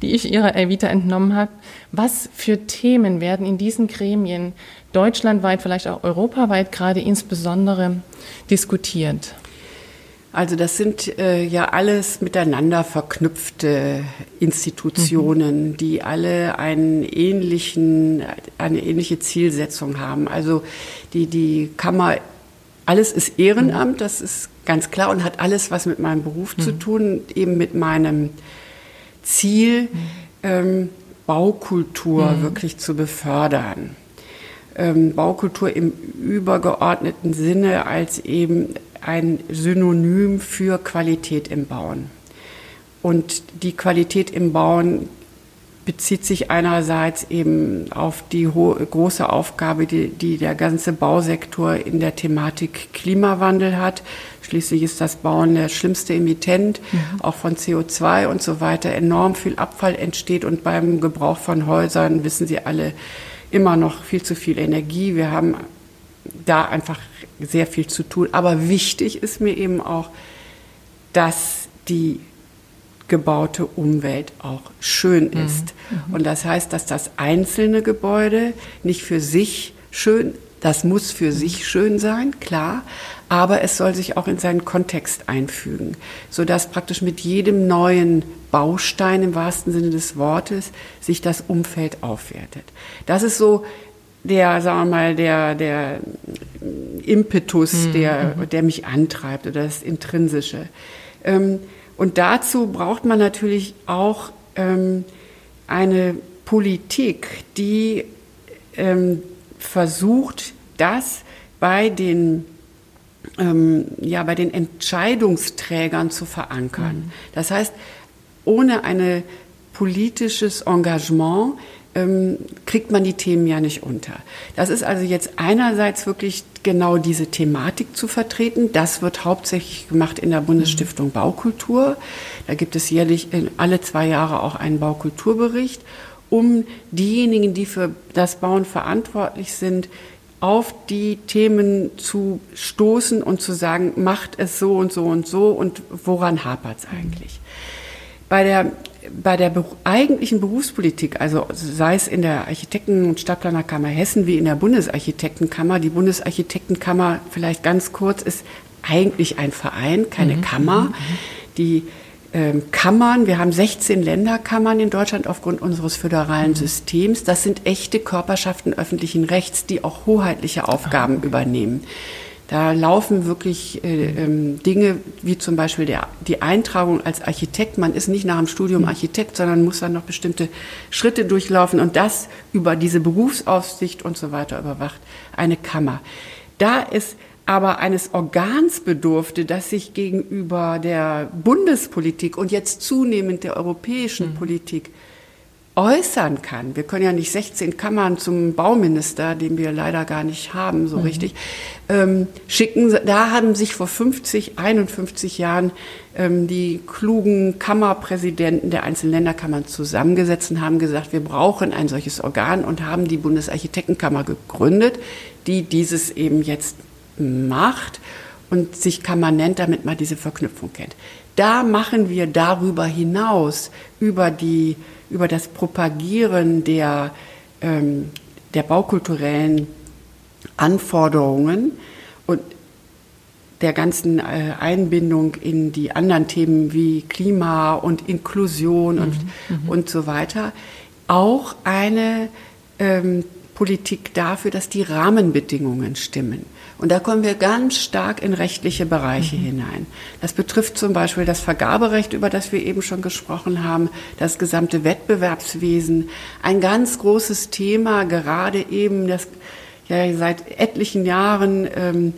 die ich Ihrer Vita entnommen habe. Was für Themen werden in diesen Gremien deutschlandweit, vielleicht auch europaweit gerade insbesondere diskutiert? Also das sind äh, ja alles miteinander verknüpfte Institutionen, mhm. die alle einen ähnlichen, eine ähnliche Zielsetzung haben. Also die, die Kammer, alles ist Ehrenamt, das ist ganz klar und hat alles was mit meinem Beruf mhm. zu tun, eben mit meinem Ziel, ähm, Baukultur mhm. wirklich zu befördern. Ähm, Baukultur im übergeordneten Sinne als eben ein Synonym für Qualität im Bauen. Und die Qualität im Bauen bezieht sich einerseits eben auf die hohe, große Aufgabe, die, die der ganze Bausektor in der Thematik Klimawandel hat. Schließlich ist das Bauen der schlimmste Emittent, mhm. auch von C O zwei und so weiter. Enorm viel Abfall entsteht und beim Gebrauch von Häusern, wissen Sie alle, immer noch viel zu viel Energie. Wir haben da einfach sehr viel zu tun. Aber wichtig ist mir eben auch, dass die gebaute Umwelt auch schön ist. Mhm. Und das heißt, dass das einzelne Gebäude nicht für sich schön, das muss für mhm. sich schön sein, klar, aber es soll sich auch in seinen Kontext einfügen, sodass praktisch mit jedem neuen Baustein im wahrsten Sinne des Wortes sich das Umfeld aufwertet. Das ist so der, sagen wir mal, der, der Impetus, mhm. der, der mich antreibt oder das Intrinsische. Ähm, und dazu braucht man natürlich auch ähm, eine Politik, die ähm, versucht, das bei den, ähm, ja, bei den Entscheidungsträgern zu verankern. Mhm. Das heißt, ohne ein politisches Engagement kriegt man die Themen ja nicht unter. Das ist also jetzt einerseits wirklich genau diese Thematik zu vertreten. Das wird hauptsächlich gemacht in der Bundesstiftung Baukultur. Da gibt es jährlich alle zwei Jahre auch einen Baukulturbericht, um diejenigen, die für das Bauen verantwortlich sind, auf die Themen zu stoßen und zu sagen, macht es so und so und so und woran hapert es eigentlich? Bei der Bei der eigentlichen Berufspolitik, also sei es in der Architekten- und Stadtplanerkammer Hessen wie in der Bundesarchitektenkammer, die Bundesarchitektenkammer vielleicht ganz kurz ist eigentlich ein Verein, keine mhm. Kammer. Mhm. Die ähm, Kammern, wir haben sechzehn Länderkammern in Deutschland aufgrund unseres föderalen mhm. Systems. Das sind echte Körperschaften öffentlichen Rechts, die auch hoheitliche Aufgaben okay. übernehmen. Da laufen wirklich äh, ähm, Dinge wie zum Beispiel der, die Eintragung als Architekt. Man ist nicht nach dem Studium Architekt, sondern muss dann noch bestimmte Schritte durchlaufen und das über diese Berufsaufsicht und so weiter überwacht. Eine Kammer. Da es aber eines Organs bedurfte, das sich gegenüber der Bundespolitik und jetzt zunehmend der europäischen mhm. Politik äußern kann. Wir können ja nicht sechzehn Kammern zum Bauminister, den wir leider gar nicht haben, so mhm. richtig, ähm, schicken. Da haben sich vor fünfzig, einundfünfzig Jahren ähm, die klugen Kammerpräsidenten der einzelnen Länderkammern zusammengesetzt und haben gesagt, wir brauchen ein solches Organ und haben die Bundesarchitektenkammer gegründet, die dieses eben jetzt macht und sich permanent damit mal diese Verknüpfung kennt. Da machen wir darüber hinaus, über die über das Propagieren der, ähm, der baukulturellen Anforderungen und der ganzen äh, Einbindung in die anderen Themen wie Klima und Inklusion und, mhm. und so weiter, auch eine ähm, Politik dafür, dass die Rahmenbedingungen stimmen. Und da kommen wir ganz stark in rechtliche Bereiche mhm. hinein. Das betrifft zum Beispiel das Vergaberecht, über das wir eben schon gesprochen haben, das gesamte Wettbewerbswesen. Ein ganz großes Thema, gerade eben, das ja seit etlichen Jahren ähm,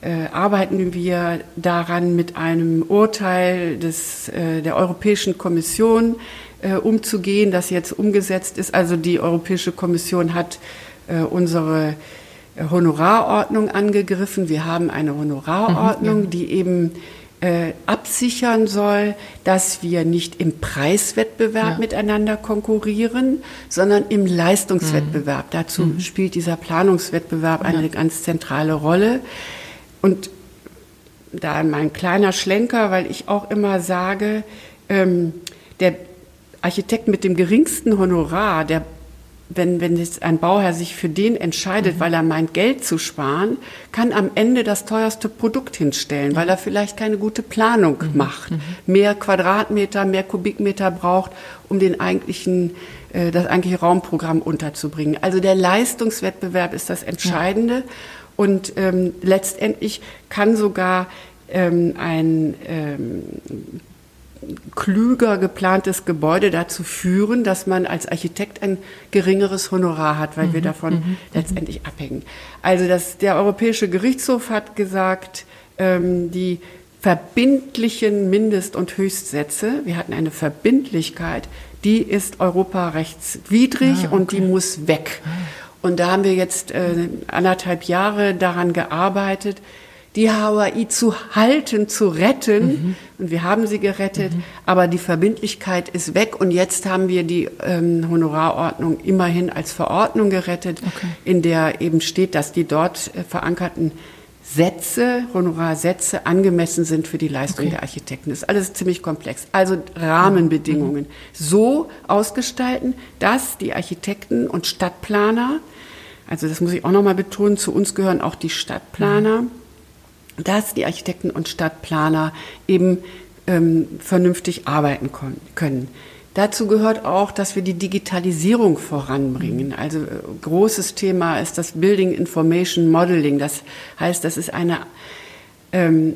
äh, arbeiten wir daran, mit einem Urteil des, äh, der Europäischen Kommission äh, umzugehen, das jetzt umgesetzt ist. Also die Europäische Kommission hat äh, unsere Honorarordnung angegriffen. Wir haben eine Honorarordnung, mhm, ja. die eben äh, absichern soll, dass wir nicht im Preiswettbewerb ja. miteinander konkurrieren, sondern im Leistungswettbewerb. Mhm. Dazu mhm. spielt dieser Planungswettbewerb ja. eine ganz zentrale Rolle. Und da mein kleiner Schlenker, weil ich auch immer sage, ähm, der Architekt mit dem geringsten Honorar, der Wenn, wenn jetzt ein Bauherr sich für den entscheidet, mhm. weil er meint, Geld zu sparen, kann am Ende das teuerste Produkt hinstellen, mhm. weil er vielleicht keine gute Planung mhm. macht, mhm. mehr Quadratmeter, mehr Kubikmeter braucht, um den eigentlichen, äh, das eigentliche Raumprogramm unterzubringen. Also der Leistungswettbewerb ist das Entscheidende ja. und ähm, letztendlich kann sogar ähm, ein ähm, klüger geplantes Gebäude dazu führen, dass man als Architekt ein geringeres Honorar hat, weil mhm, wir davon mhm, letztendlich mhm. abhängen. Also das, der Europäische Gerichtshof hat gesagt, ähm, die verbindlichen Mindest- und Höchstsätze, wir hatten eine Verbindlichkeit, die ist europarechtswidrig ah, okay. und die muss weg. Und da haben wir jetzt äh, anderthalb Jahre daran gearbeitet, die Hawaii zu halten, zu retten. Mhm. Und wir haben sie gerettet, mhm. aber die Verbindlichkeit ist weg. Und jetzt haben wir die ähm, Honorarordnung immerhin als Verordnung gerettet, okay. in der eben steht, dass die dort äh, verankerten Sätze, Honorarsätze angemessen sind für die Leistung okay. der Architekten. Das ist alles ziemlich komplex. Also Rahmenbedingungen mhm. so ausgestalten, dass die Architekten und Stadtplaner, also das muss ich auch nochmal betonen, zu uns gehören auch die Stadtplaner, mhm. dass die Architekten und Stadtplaner eben ähm, vernünftig arbeiten kon- können. Dazu gehört auch, dass wir die Digitalisierung voranbringen. Also äh, großes Thema ist das Building Information Modeling. Das heißt, das ist eine ähm,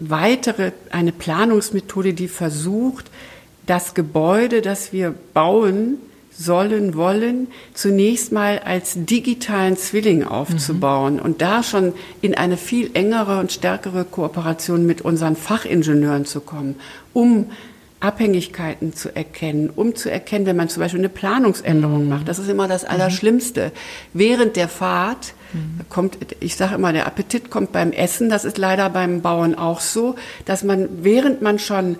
weitere, eine Planungsmethode, die versucht, das Gebäude, das wir bauen sollen, wollen, zunächst mal als digitalen Zwilling aufzubauen mhm. und da schon in eine viel engere und stärkere Kooperation mit unseren Fachingenieuren zu kommen, um Abhängigkeiten zu erkennen, um zu erkennen, wenn man zum Beispiel eine Planungsänderung mhm. macht, das ist immer das Allerschlimmste. Während der Fahrt mhm. kommt, ich sage immer, der Appetit kommt beim Essen, das ist leider beim Bauen auch so, dass man, während man schon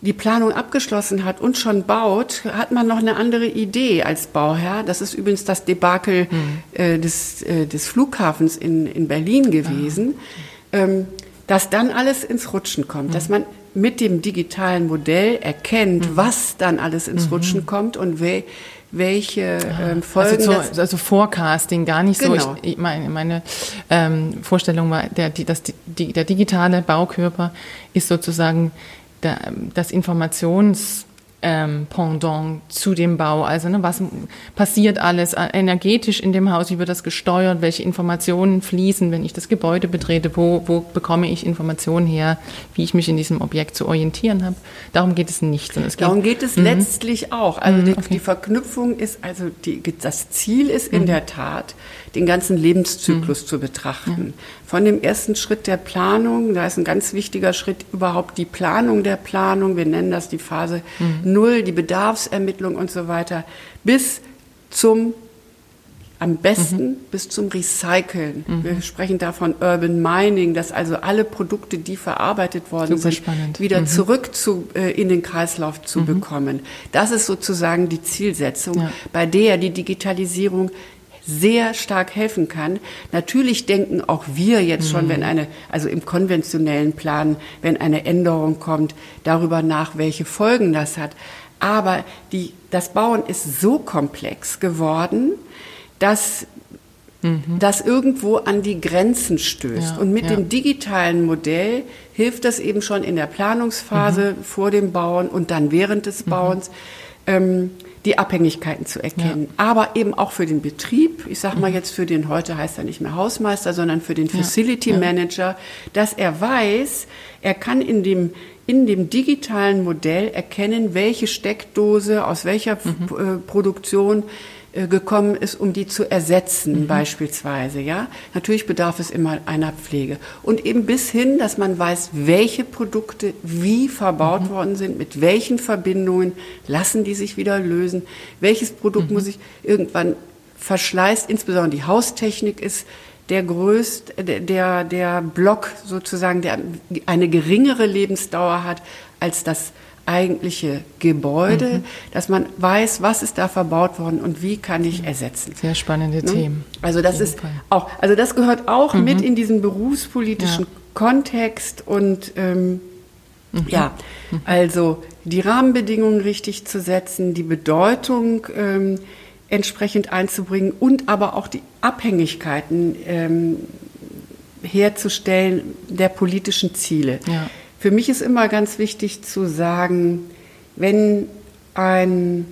die Planung abgeschlossen hat und schon baut, hat man noch eine andere Idee als Bauherr. Das ist übrigens das Debakel mhm. äh, des, äh, des Flughafens in, in Berlin gewesen, ah. ähm, dass dann alles ins Rutschen kommt, mhm. dass man mit dem digitalen Modell erkennt, mhm. was dann alles ins mhm. Rutschen kommt und we- welche ähm, Folgen. Also, zu, also Forecasting, gar nicht genau. so. Ich, ich meine, meine ähm, Vorstellung war, der, die, das, die, der digitale Baukörper ist sozusagen das Informationspendant zu dem Bau, also ne, was passiert alles energetisch in dem Haus, wie wird das gesteuert, welche Informationen fließen, wenn ich das Gebäude betrete, wo, wo bekomme ich Informationen her, wie ich mich in diesem Objekt zu orientieren habe. Darum geht es nicht. Es Darum geht, geht es m- letztlich auch. Also m- die, okay. die Verknüpfung ist, also die, das Ziel ist in m- der Tat, den ganzen Lebenszyklus m- zu betrachten. Ja. Von dem ersten Schritt der Planung, da ist ein ganz wichtiger Schritt überhaupt die Planung der Planung, wir nennen das die Phase mhm. null, die Bedarfsermittlung und so weiter, bis zum, am besten mhm. bis zum Recyceln. Mhm. Wir sprechen da von Urban Mining, dass also alle Produkte, die verarbeitet worden Super sind, spannend. wieder mhm. zurück zu, äh, in den Kreislauf zu mhm. bekommen. Das ist sozusagen die Zielsetzung, ja. bei der die Digitalisierung sehr stark helfen kann. Natürlich denken auch wir jetzt schon, wenn eine, also im konventionellen Plan, wenn eine Änderung kommt, darüber nach, welche Folgen das hat. Aber die, das Bauen ist so komplex geworden, dass mhm. das irgendwo an die Grenzen stößt. Ja, und mit ja. dem digitalen Modell hilft das eben schon in der Planungsphase, mhm. vor dem Bauen und dann während des Bauens, mhm. ähm, die Abhängigkeiten zu erkennen, ja. aber eben auch für den Betrieb, ich sag mal jetzt für den, heute heißt er nicht mehr Hausmeister, sondern für den Facility ja. Manager, dass er weiß, er kann in dem, in dem digitalen Modell erkennen, welche Steckdose aus welcher mhm. Produktion gekommen ist, um die zu ersetzen, mhm. beispielsweise, ja. Natürlich bedarf es immer einer Pflege. Und eben bis hin, dass man weiß, welche Produkte wie verbaut mhm. worden sind, mit welchen Verbindungen lassen die sich wieder lösen, welches Produkt mhm. muss ich irgendwann verschleißt, insbesondere die Haustechnik ist der größte, der, der Block sozusagen, der eine geringere Lebensdauer hat als das eigentliche Gebäude, mhm. dass man weiß, was ist da verbaut worden und wie kann ich ersetzen. Sehr spannende ne? Themen. Also das ist Fall. auch, also das gehört auch mhm. mit in diesen berufspolitischen ja. Kontext und ähm, mhm. ja, mhm. also die Rahmenbedingungen richtig zu setzen, die Bedeutung ähm, entsprechend einzubringen und aber auch die Abhängigkeiten ähm, herzustellen der politischen Ziele. Ja. Für mich ist immer ganz wichtig zu sagen, wenn ein,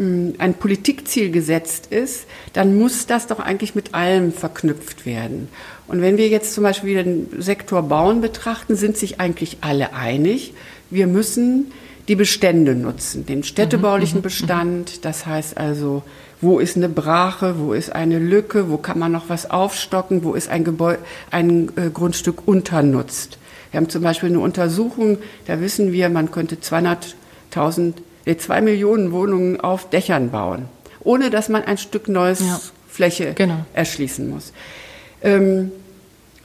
ein Politikziel gesetzt ist, dann muss das doch eigentlich mit allem verknüpft werden. Und wenn wir jetzt zum Beispiel wieder den Sektor Bauen betrachten, sind sich eigentlich alle einig. Wir müssen die Bestände nutzen, den städtebaulichen Bestand, das heißt also, wo ist eine Brache, wo ist eine Lücke, wo kann man noch was aufstocken, wo ist ein Gebäude, ein äh, Grundstück unternutzt. Wir haben zum Beispiel eine Untersuchung, da wissen wir, man könnte zweihunderttausend, nee, zwei Millionen Wohnungen auf Dächern bauen, ohne dass man ein Stück neues ja, Fläche genau. erschließen muss. Ähm,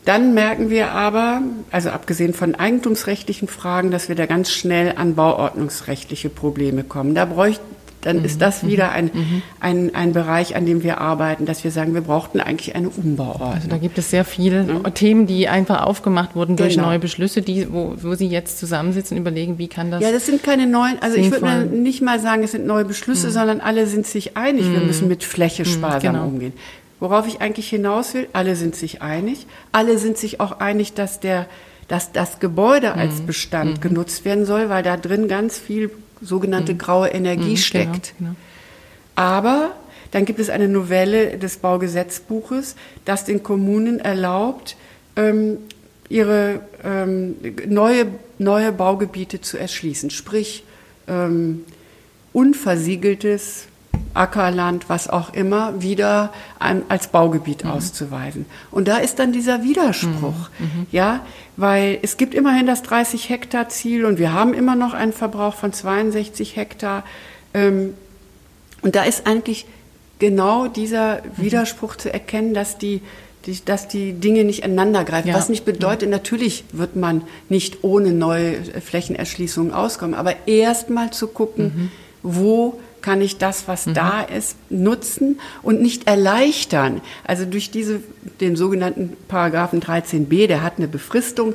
dann merken wir aber, also abgesehen von eigentumsrechtlichen Fragen, dass wir da ganz schnell an bauordnungsrechtliche Probleme kommen. Da bräuchte Dann mhm. ist das wieder ein, mhm. ein, ein Bereich, an dem wir arbeiten, dass wir sagen, wir brauchten eigentlich eine Umbauordnung. Also da gibt es sehr viele ja. Themen, die einfach aufgemacht wurden durch genau. neue Beschlüsse, die, wo, wo Sie jetzt zusammensitzen und überlegen, wie kann das Ja, das sind keine neuen, also sinnvoll. ich würde nicht mal sagen, es sind neue Beschlüsse, mhm. sondern alle sind sich einig, mhm. wir müssen mit Fläche sparsam mhm, genau. umgehen. Worauf ich eigentlich hinaus will, alle sind sich einig, alle sind sich auch einig, dass, der, dass das Gebäude mhm. als Bestand mhm. genutzt werden soll, weil da drin ganz viel sogenannte mhm. graue Energie mhm, steckt. Genau, genau. Aber dann gibt es eine Novelle des Baugesetzbuches, das den Kommunen erlaubt, ähm, ihre ähm, neue, neue Baugebiete zu erschließen. Sprich, ähm, unversiegeltes Ackerland, was auch immer, wieder ein, als Baugebiet mhm. auszuweisen. Und da ist dann dieser Widerspruch, mhm. ja, weil es gibt immerhin das dreißig Hektar Ziel und wir haben immer noch einen Verbrauch von zweiundsechzig Hektar. Ähm, und da ist eigentlich genau dieser Widerspruch mhm. zu erkennen, dass die, die, dass die Dinge nicht aneinander greifen. Ja. Was nicht bedeutet, mhm. natürlich wird man nicht ohne neue Flächenerschließungen auskommen, aber erst mal zu gucken, mhm. wo kann ich das, was mhm. da ist, nutzen und nicht erleichtern. Also durch diese, den sogenannten Paragraphen dreizehn b, der hat eine Befristung,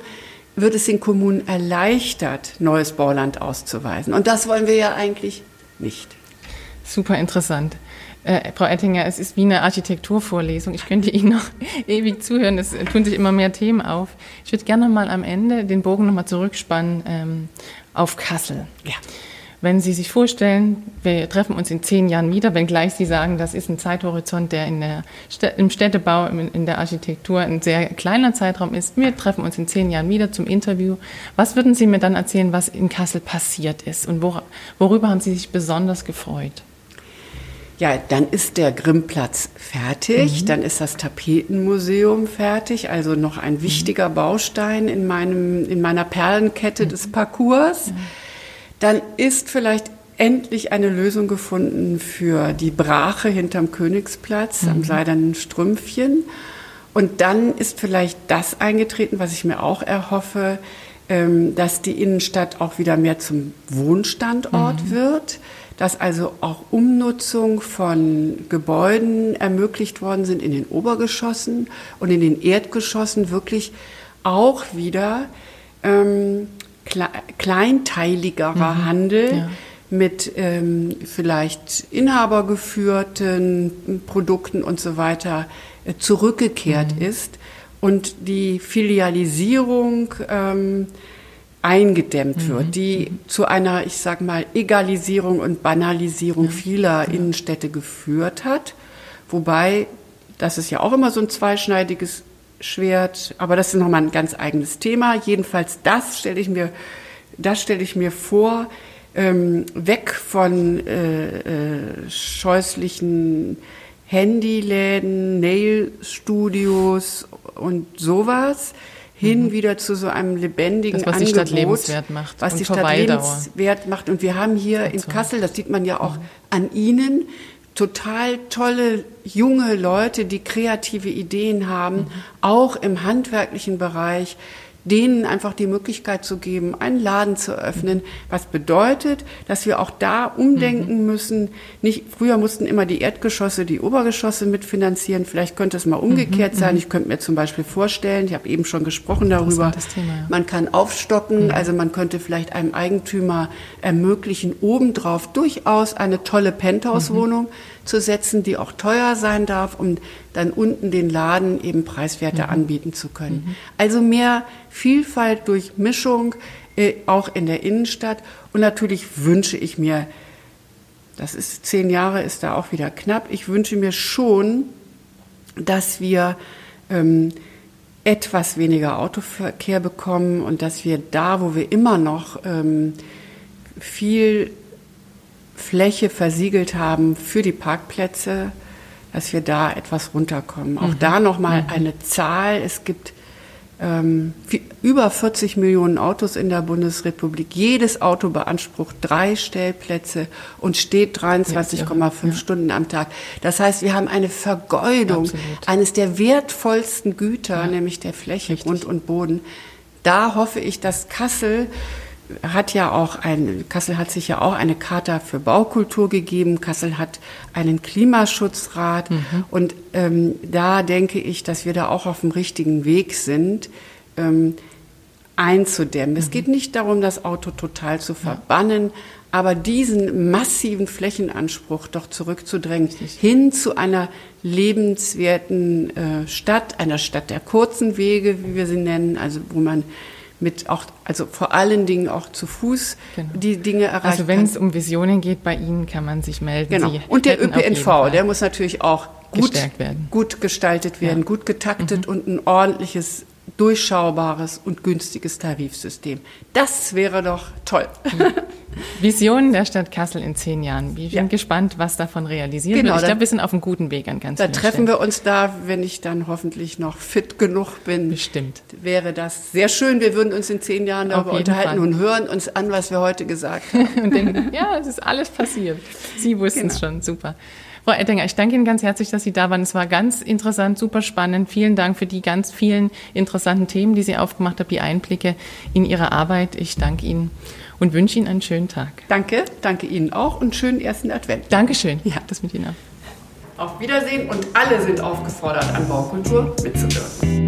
wird es den Kommunen erleichtert, neues Bauland auszuweisen. Und das wollen wir ja eigentlich nicht. Super interessant. Äh, Frau Ettinger, es ist wie eine Architekturvorlesung. Ich könnte Ihnen noch ewig zuhören. Es tun sich immer mehr Themen auf. Ich würde gerne mal am Ende den Bogen nochmal zurückspannen ähm, auf Kassel. Ja. Wenn Sie sich vorstellen, wir treffen uns in zehn Jahren wieder, wenngleich Sie sagen, das ist ein Zeithorizont, der, in der Städ- im Städtebau, in der Architektur ein sehr kleiner Zeitraum ist. Wir treffen uns in zehn Jahren wieder zum Interview. Was würden Sie mir dann erzählen, was in Kassel passiert ist und wor- worüber haben Sie sich besonders gefreut? Ja, dann ist der Grimm-Platz fertig, mhm. dann ist das Tapetenmuseum fertig, also noch ein wichtiger mhm. Baustein in, meinem, in meiner Perlenkette mhm. des Parcours. Mhm. Dann ist vielleicht endlich eine Lösung gefunden für die Brache hinterm Königsplatz, mhm. am Seidernen Strümpfchen. Und dann ist vielleicht das eingetreten, was ich mir auch erhoffe, dass die Innenstadt auch wieder mehr zum Wohnstandort mhm. wird, dass also auch Umnutzung von Gebäuden ermöglicht worden sind in den Obergeschossen und in den Erdgeschossen wirklich auch wieder ähm, kle- kleinteiligerer mhm. Handel ja. mit ähm, vielleicht inhabergeführten Produkten und so weiter äh, zurückgekehrt mhm. ist. Und die Filialisierung ähm, eingedämmt mhm. wird, die mhm. zu einer, ich sag mal, Egalisierung und Banalisierung ja. vieler ja. Innenstädte geführt hat. Wobei, das ist ja auch immer so ein zweischneidiges Schwert, aber das ist nochmal ein ganz eigenes Thema. Jedenfalls, das stelle ich mir, das stelle ich mir vor, ähm, weg von äh, äh, scheußlichen Handyläden, Nail-Studios und sowas, hin mhm. wieder zu so einem lebendigen das, was Angebot, was die Stadt lebenswert macht. Was und die Stadt lebenswert macht. Und wir haben hier also. in Kassel, das sieht man ja auch mhm. an Ihnen, total tolle junge Leute, die kreative Ideen haben, mhm. auch im handwerklichen Bereich, denen einfach die Möglichkeit zu geben, einen Laden zu öffnen, was bedeutet, dass wir auch da umdenken mhm. müssen. Nicht, früher mussten immer die Erdgeschosse, die Obergeschosse mitfinanzieren. Vielleicht könnte es mal umgekehrt mhm. sein. Ich könnte mir zum Beispiel vorstellen, ich habe eben schon gesprochen darüber, Thema, ja. man kann aufstocken, mhm. also man könnte vielleicht einem Eigentümer ermöglichen, obendrauf durchaus eine tolle Penthouse-Wohnung mhm. zu setzen, die auch teuer sein darf, um dann unten den Laden eben preiswerter mhm. anbieten zu können. Mhm. Also mehr Vielfalt durch Mischung, äh, auch in der Innenstadt. Und natürlich wünsche ich mir, das ist zehn Jahre, ist da auch wieder knapp, ich wünsche mir schon, dass wir ähm, etwas weniger Autoverkehr bekommen und dass wir da, wo wir immer noch ähm, viel Fläche versiegelt haben für die Parkplätze, dass wir da etwas runterkommen. Auch mhm. da nochmal mhm. eine Zahl. Es gibt ähm, viel, über vierzig Millionen Autos in der Bundesrepublik. Jedes Auto beansprucht drei Stellplätze und steht dreiundzwanzig Komma fünf ja. Stunden am Tag. Das heißt, wir haben eine Vergeudung Absolut. eines der wertvollsten Güter, ja. nämlich der Fläche, Richtig. Grund und Boden. Da hoffe ich, dass Kassel... hat ja auch ein, Kassel hat sich ja auch eine Charta für Baukultur gegeben. Kassel hat einen Klimaschutzrat. Mhm. Und ähm, da denke ich, dass wir da auch auf dem richtigen Weg sind, ähm, einzudämmen. Mhm. Es geht nicht darum, das Auto total zu verbannen, ja. aber diesen massiven Flächenanspruch doch zurückzudrängen, Richtig. hin zu einer lebenswerten äh, Stadt, einer Stadt der kurzen Wege, wie wir sie nennen, also wo man mit auch, also vor allen Dingen auch zu Fuß genau. die Dinge erreichen. Also wenn es um Visionen geht, bei Ihnen kann man sich melden. Genau. Sie und der Ö P N V, der muss natürlich auch gut, gut gestaltet werden, ja. gut getaktet mhm. und ein ordentliches, durchschaubares und günstiges Tarifsystem. Das wäre doch toll. Mhm. Visionen der Stadt Kassel in zehn Jahren. Ich bin ja. gespannt, was davon realisiert genau, wird. Ich glaube, wir sind auf einem guten Weg an ganz vielen Stellen. Da treffen wir uns da, wenn ich dann hoffentlich noch fit genug bin. Bestimmt. Wäre das sehr schön. Wir würden uns in zehn Jahren darüber unterhalten Fall. und hören uns an, was wir heute gesagt haben. Und denken, ja, es ist alles passiert. Sie wussten es genau. schon. Super. Frau Ettinger, ich danke Ihnen ganz herzlich, dass Sie da waren. Es war ganz interessant, super spannend. Vielen Dank für die ganz vielen interessanten Themen, die Sie aufgemacht haben, die Einblicke in Ihre Arbeit. Ich danke Ihnen und wünsche Ihnen einen schönen Tag. Danke, danke Ihnen auch und schönen ersten Advent. Dankeschön, ja, das mit Ihnen auch. Auf Wiedersehen und alle sind aufgefordert, an Baukultur mitzuwirken.